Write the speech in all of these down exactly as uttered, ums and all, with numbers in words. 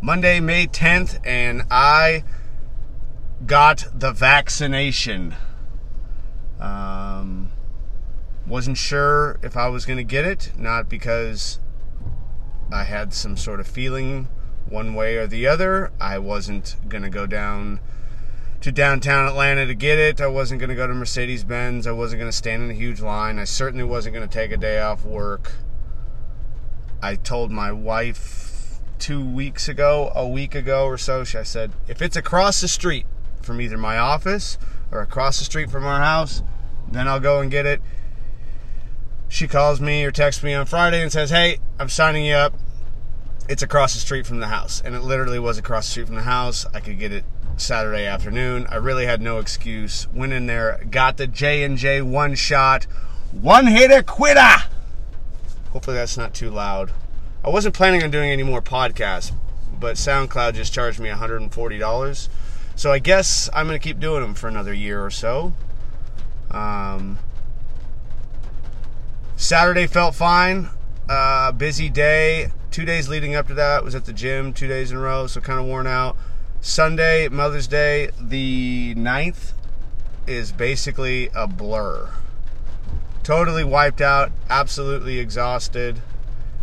Monday, May tenth, and I got the vaccination. Um, wasn't sure if I was going to get it, not because I had some sort of feeling one way or the other. I wasn't going to go down to downtown Atlanta to get it. I wasn't going to go to Mercedes-Benz. I wasn't going to stand in a huge line. I certainly wasn't going to take a day off work. I told my wife two weeks ago, a week ago or so, I said, if it's across the street from either my office or across the street from our house, then I'll go and get it. She calls me or texts me on Friday and says, hey, I'm signing you up. It's across the street from the house. And it literally was across the street from the house. I could get it Saturday afternoon. I really had no excuse. Went in there, got the J and J one shot, one hitter quitter. Hopefully that's not too loud. I wasn't planning on doing any more podcasts, but SoundCloud just charged me one hundred forty dollars. So I guess I'm going to keep doing them for another year or so. Um, Saturday felt fine. Uh, busy day. Two days leading up to that, was at the gym two days in a row, so kind of worn out. Sunday, Mother's Day, the ninth, is basically a blur. Totally wiped out, absolutely exhausted,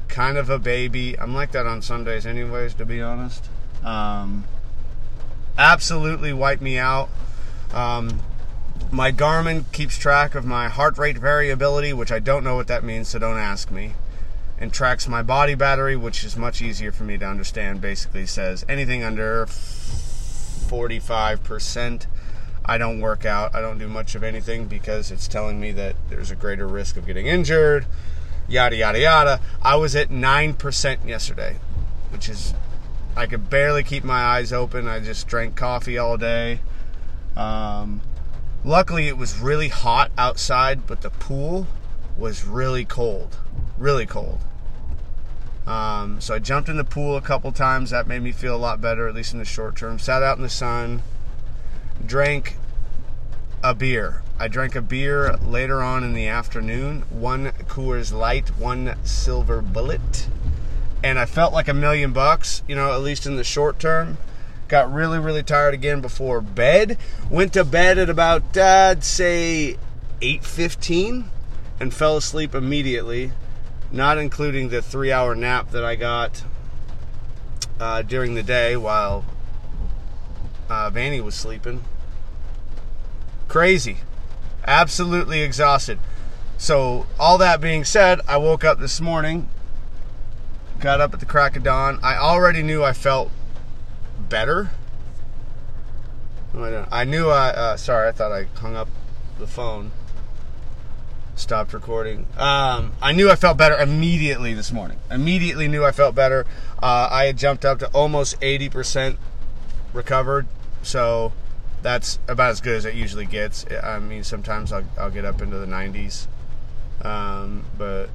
kind of a baby. I'm like that on Sundays anyways, to be honest. Um, absolutely wiped me out. Um, my Garmin keeps track of my heart rate variability, which I don't know what that means, so don't ask me. And tracks my body battery, which is much easier for me to understand. Basically says anything under forty-five percent, I don't work out. I don't do much of anything because it's telling me that there's a greater risk of getting injured, yada, yada, yada. I was at nine percent yesterday, which is, I could barely keep my eyes open. I just drank coffee all day. Um, luckily, it was really hot outside, but the pool was really cold. Really cold. Um, so I jumped in the pool a couple times. That made me feel a lot better, at least in the short term. Sat out in the sun, drank a beer. I drank a beer later on in the afternoon. One Coors Light, one Silver Bullet. And I felt like a million bucks, you know, at least in the short term. Got really, really tired again before bed. Went to bed at about, uh, I'd say, eight fifteen and fell asleep immediately. Not including the three-hour nap that I got uh, during the day while uh, Vanny was sleeping. Crazy. Absolutely exhausted. So, all that being said, I woke up this morning, got up at the crack of dawn. I already knew I felt better. I knew I... Uh, sorry, I thought I hung up the phone. Stopped recording. Um, I knew I felt better immediately this morning. Immediately knew I felt better. Uh, I had jumped up to almost eighty percent recovered. So that's about as good as it usually gets. I mean, sometimes I'll, I'll get up into the nineties. Um, but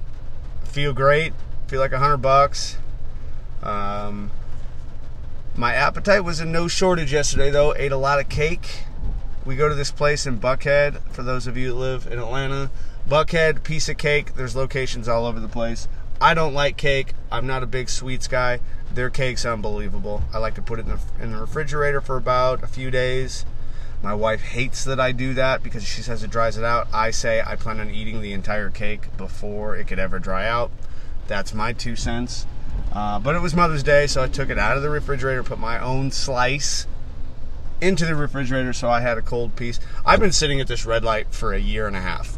feel great. Feel like a hundred bucks. Um, my appetite was in no shortage yesterday, though. Ate a lot of cake. We go to this place in Buckhead, for those of you that live in Atlanta. Buckhead, piece of cake. There's locations all over the place. I don't like cake. I'm not a big sweets guy. Their cake's unbelievable. I like to put it in the, in the refrigerator for about a few days. My wife hates that I do that because she says it dries it out. I say I plan on eating the entire cake before it could ever dry out. That's my two cents. Uh, but it was Mother's Day, so I took it out of the refrigerator, put my own slice into the refrigerator, so I had a cold piece. I've been sitting at this red light for a year and a half.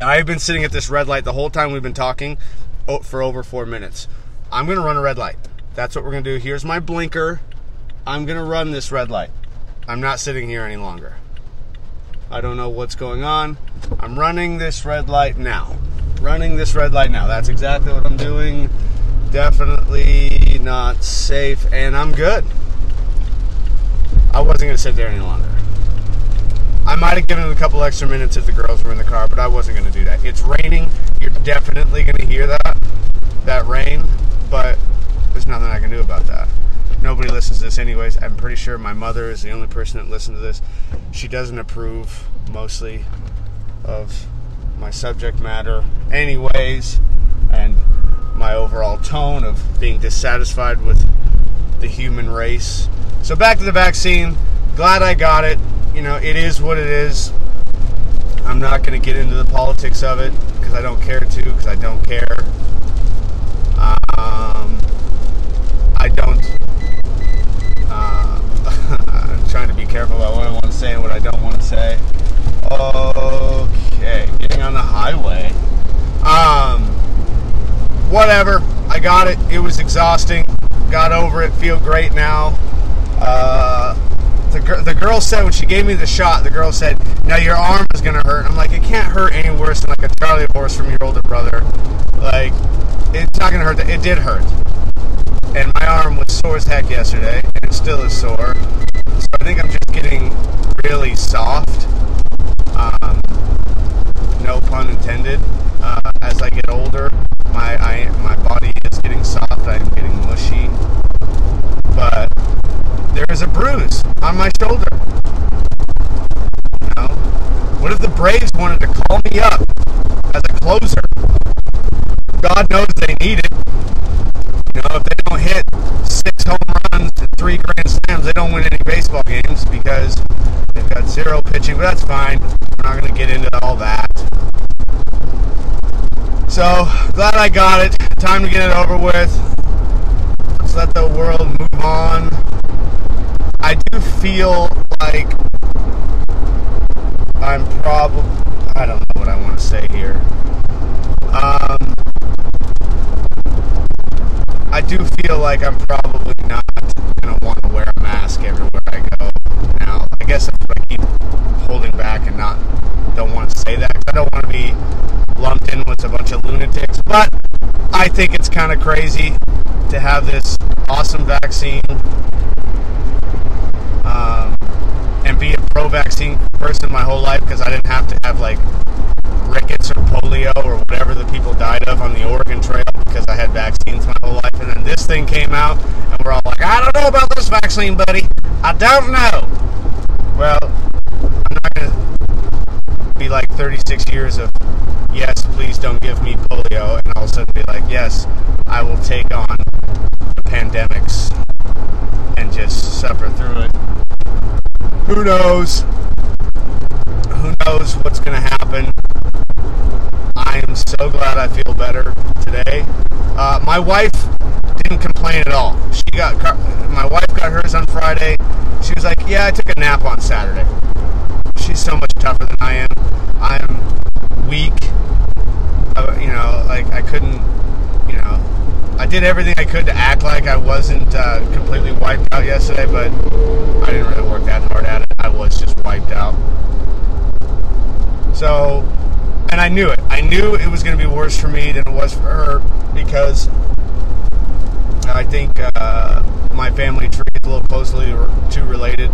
I've been sitting at this red light the whole time we've been talking for over four minutes. I'm going to run a red light. That's what we're going to do. Here's my blinker. I'm going to run this red light. I'm not sitting here any longer. I don't know what's going on. I'm running this red light now. Running this red light now. That's exactly what I'm doing. Definitely not safe, and I'm good. I wasn't going to sit there any longer. I might have given it a couple extra minutes if the girls were in the car, but I wasn't going to do that. It's raining. You're definitely going to hear that, that rain, but there's nothing I can do about that. Nobody listens to this anyways. I'm pretty sure my mother is the only person that listens to this. She doesn't approve, mostly, of my subject matter anyways, and my overall tone of being dissatisfied with the human race. So back to the vaccine. Glad I got it. You know, it is what it is. I'm not going to get into the politics of it because I don't care to, because I don't care. Um, I don't... Uh, I'm trying to be careful about what I want to say and what I don't want to say. Okay, getting on the highway. Um, whatever. I got it. It was exhausting. Got over it. Feel great now. Uh... The, gr- the girl said, when she gave me the shot, the girl said, now your arm is going to hurt. I'm like, it can't hurt any worse than like a Charlie horse from your older brother. Like, it's not going to hurt. That. It did hurt. And my arm was sore as heck yesterday, and it still is sore. So I think I'm just getting really soft. Um, no pun intended. Uh, as I get older, my I, my body is getting soft. I'm getting mushy. But... there is a bruise on my shoulder. You know? What if the Braves wanted to call me up as a closer? God knows they need it. You know, if they don't hit six home runs and three grand slams, they don't win any baseball games because they've got zero pitching, but that's fine. We're not going to get into all that. So, glad I got it. Time to get it over with. Let's let the world move on. I do feel like I'm probably, I don't know what I want to say here. Um, I do feel like I'm probably not going to want to wear a mask everywhere I go now. I guess that's what I keep holding back and not, don't want to say that, because I don't want to be lumped in with a bunch of lunatics. But I think it's kind of crazy to have this awesome vaccine. Um, and be a pro-vaccine person my whole life because I didn't have to have, like, rickets or polio or whatever the people died of on the Oregon Trail because I had vaccines my whole life. And then this thing came out, and we're all like, I don't know about this vaccine, buddy. I don't know. Well, I'm not going to be, like, thirty-six years of, yes, please don't give me polio, and all of a sudden be like, yes, I will take on the pandemics and just suffer through it. Who knows? Who knows what's going to happen? I am so glad I feel better today. Uh, my wife didn't complain at all. She got my wife got hers on Friday. She was like, "Yeah, I took a nap on Saturday." She's so much tougher than I am. I'm weak. I, you know, like I couldn't. You know, I did everything I could to act like I wasn't uh, completely wiped out yesterday, but I didn't really work that hard at it. I was just wiped out. So, and I knew it. I knew it was going to be worse for me than it was for her because I think uh, my family tree is a little closely too related.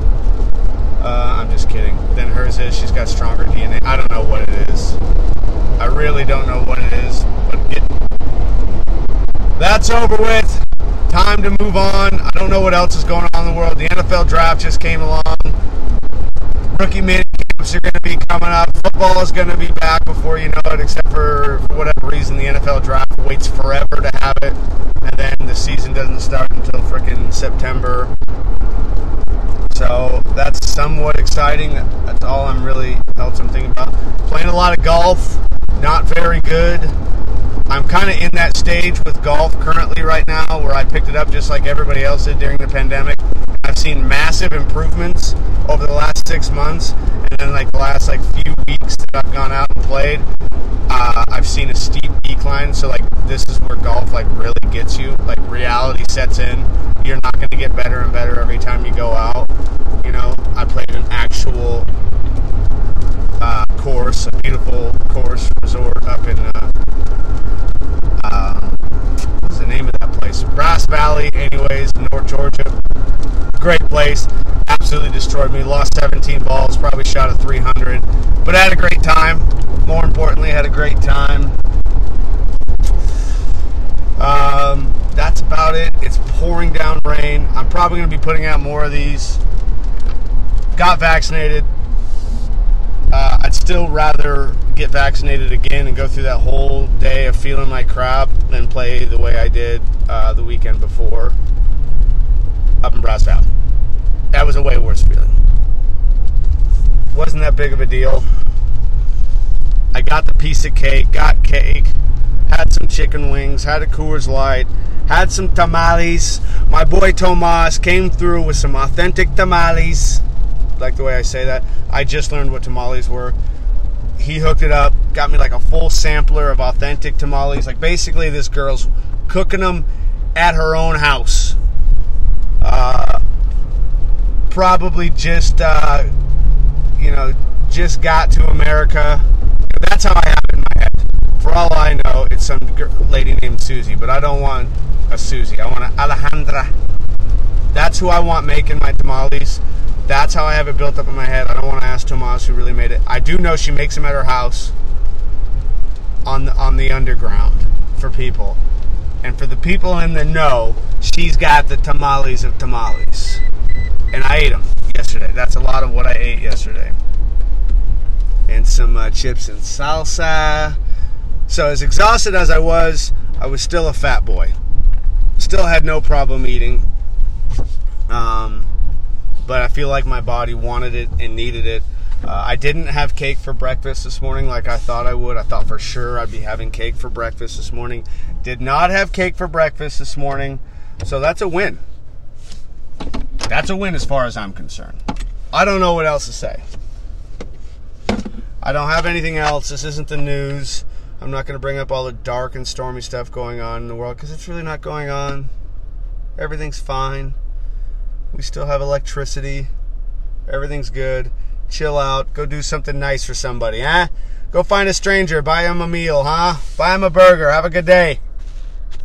Uh, I'm just kidding. Than hers is. She's got stronger D N A. I don't know what it is. I really don't know what it is, but it, that's over with. Time to move on. I don't know what else is going on in the world. The N F L draft just came along. Rookie mini camps are going to be coming up. Football is going to be back before you know it, except for, for whatever reason, the N F L draft waits forever to have it. And then the season doesn't start until freaking September. So that's somewhat exciting. That's all I'm really else I'm thinking about. Playing a lot of golf. Not very good. I'm kind of in that stage with golf currently right now where I picked it up just like everybody else did during the pandemic. I've seen massive improvements over the last six months and then like the last like few weeks that I've gone out and played, uh, I've seen a steep decline. So like this is where golf like really gets you. Like reality sets in. You're not going to get better and better every time you go out. You know, I played an actual uh, course, a beautiful course resort up in... Uh, Uh, what's the name of that place? Brasstown Valley, anyways, North Georgia. Great place. Absolutely destroyed me. Lost seventeen balls. Probably shot a three hundred. But I had a great time. More importantly, I had a great time. Um, that's about it. It's pouring down rain. I'm probably going to be putting out more of these. Got vaccinated. Uh, I'd still rather get vaccinated again and go through that whole day of feeling like crap than play the way I did uh, the weekend before. passed out. That was a way worse feeling. Wasn't that big of a deal. I got the piece of cake, got cake, had some chicken wings, had a Coors Light, had some tamales. My boy Tomas came through with some authentic tamales. Like the way I say that. I just learned what tamales were. He hooked it up, got me like a full sampler of authentic tamales. Like basically this girl's cooking them at her own house. Uh, probably just, uh, you know, just got to America. That's how I have it in my head. For all I know, it's some lady named Susie, but I don't want a Susie. I want an Alejandra. That's who I want making my tamales. That's how I have it built up in my head. I don't want to ask Tomas who really made it. I do know she makes them at her house on the, on the underground for people. And for the people in the know, she's got the tamales of tamales. And I ate them yesterday. That's a lot of what I ate yesterday. And some uh, chips and salsa. So as exhausted as I was, I was still a fat boy. Still had no problem eating. Um, but I feel like my body wanted it and needed it. Uh, I didn't have cake for breakfast this morning like I thought I would. I thought for sure I'd be having cake for breakfast this morning. Did not have cake for breakfast this morning. So that's a win. That's a win as far as I'm concerned. I don't know what else to say. I don't have anything else. This isn't the news. I'm not going to bring up all the dark and stormy stuff going on in the world because it's really not going on. Everything's fine. We still have electricity. Everything's good. Chill out. Go do something nice for somebody, huh? Go find a stranger. Buy him a meal, huh? Buy him a burger. Have a good day.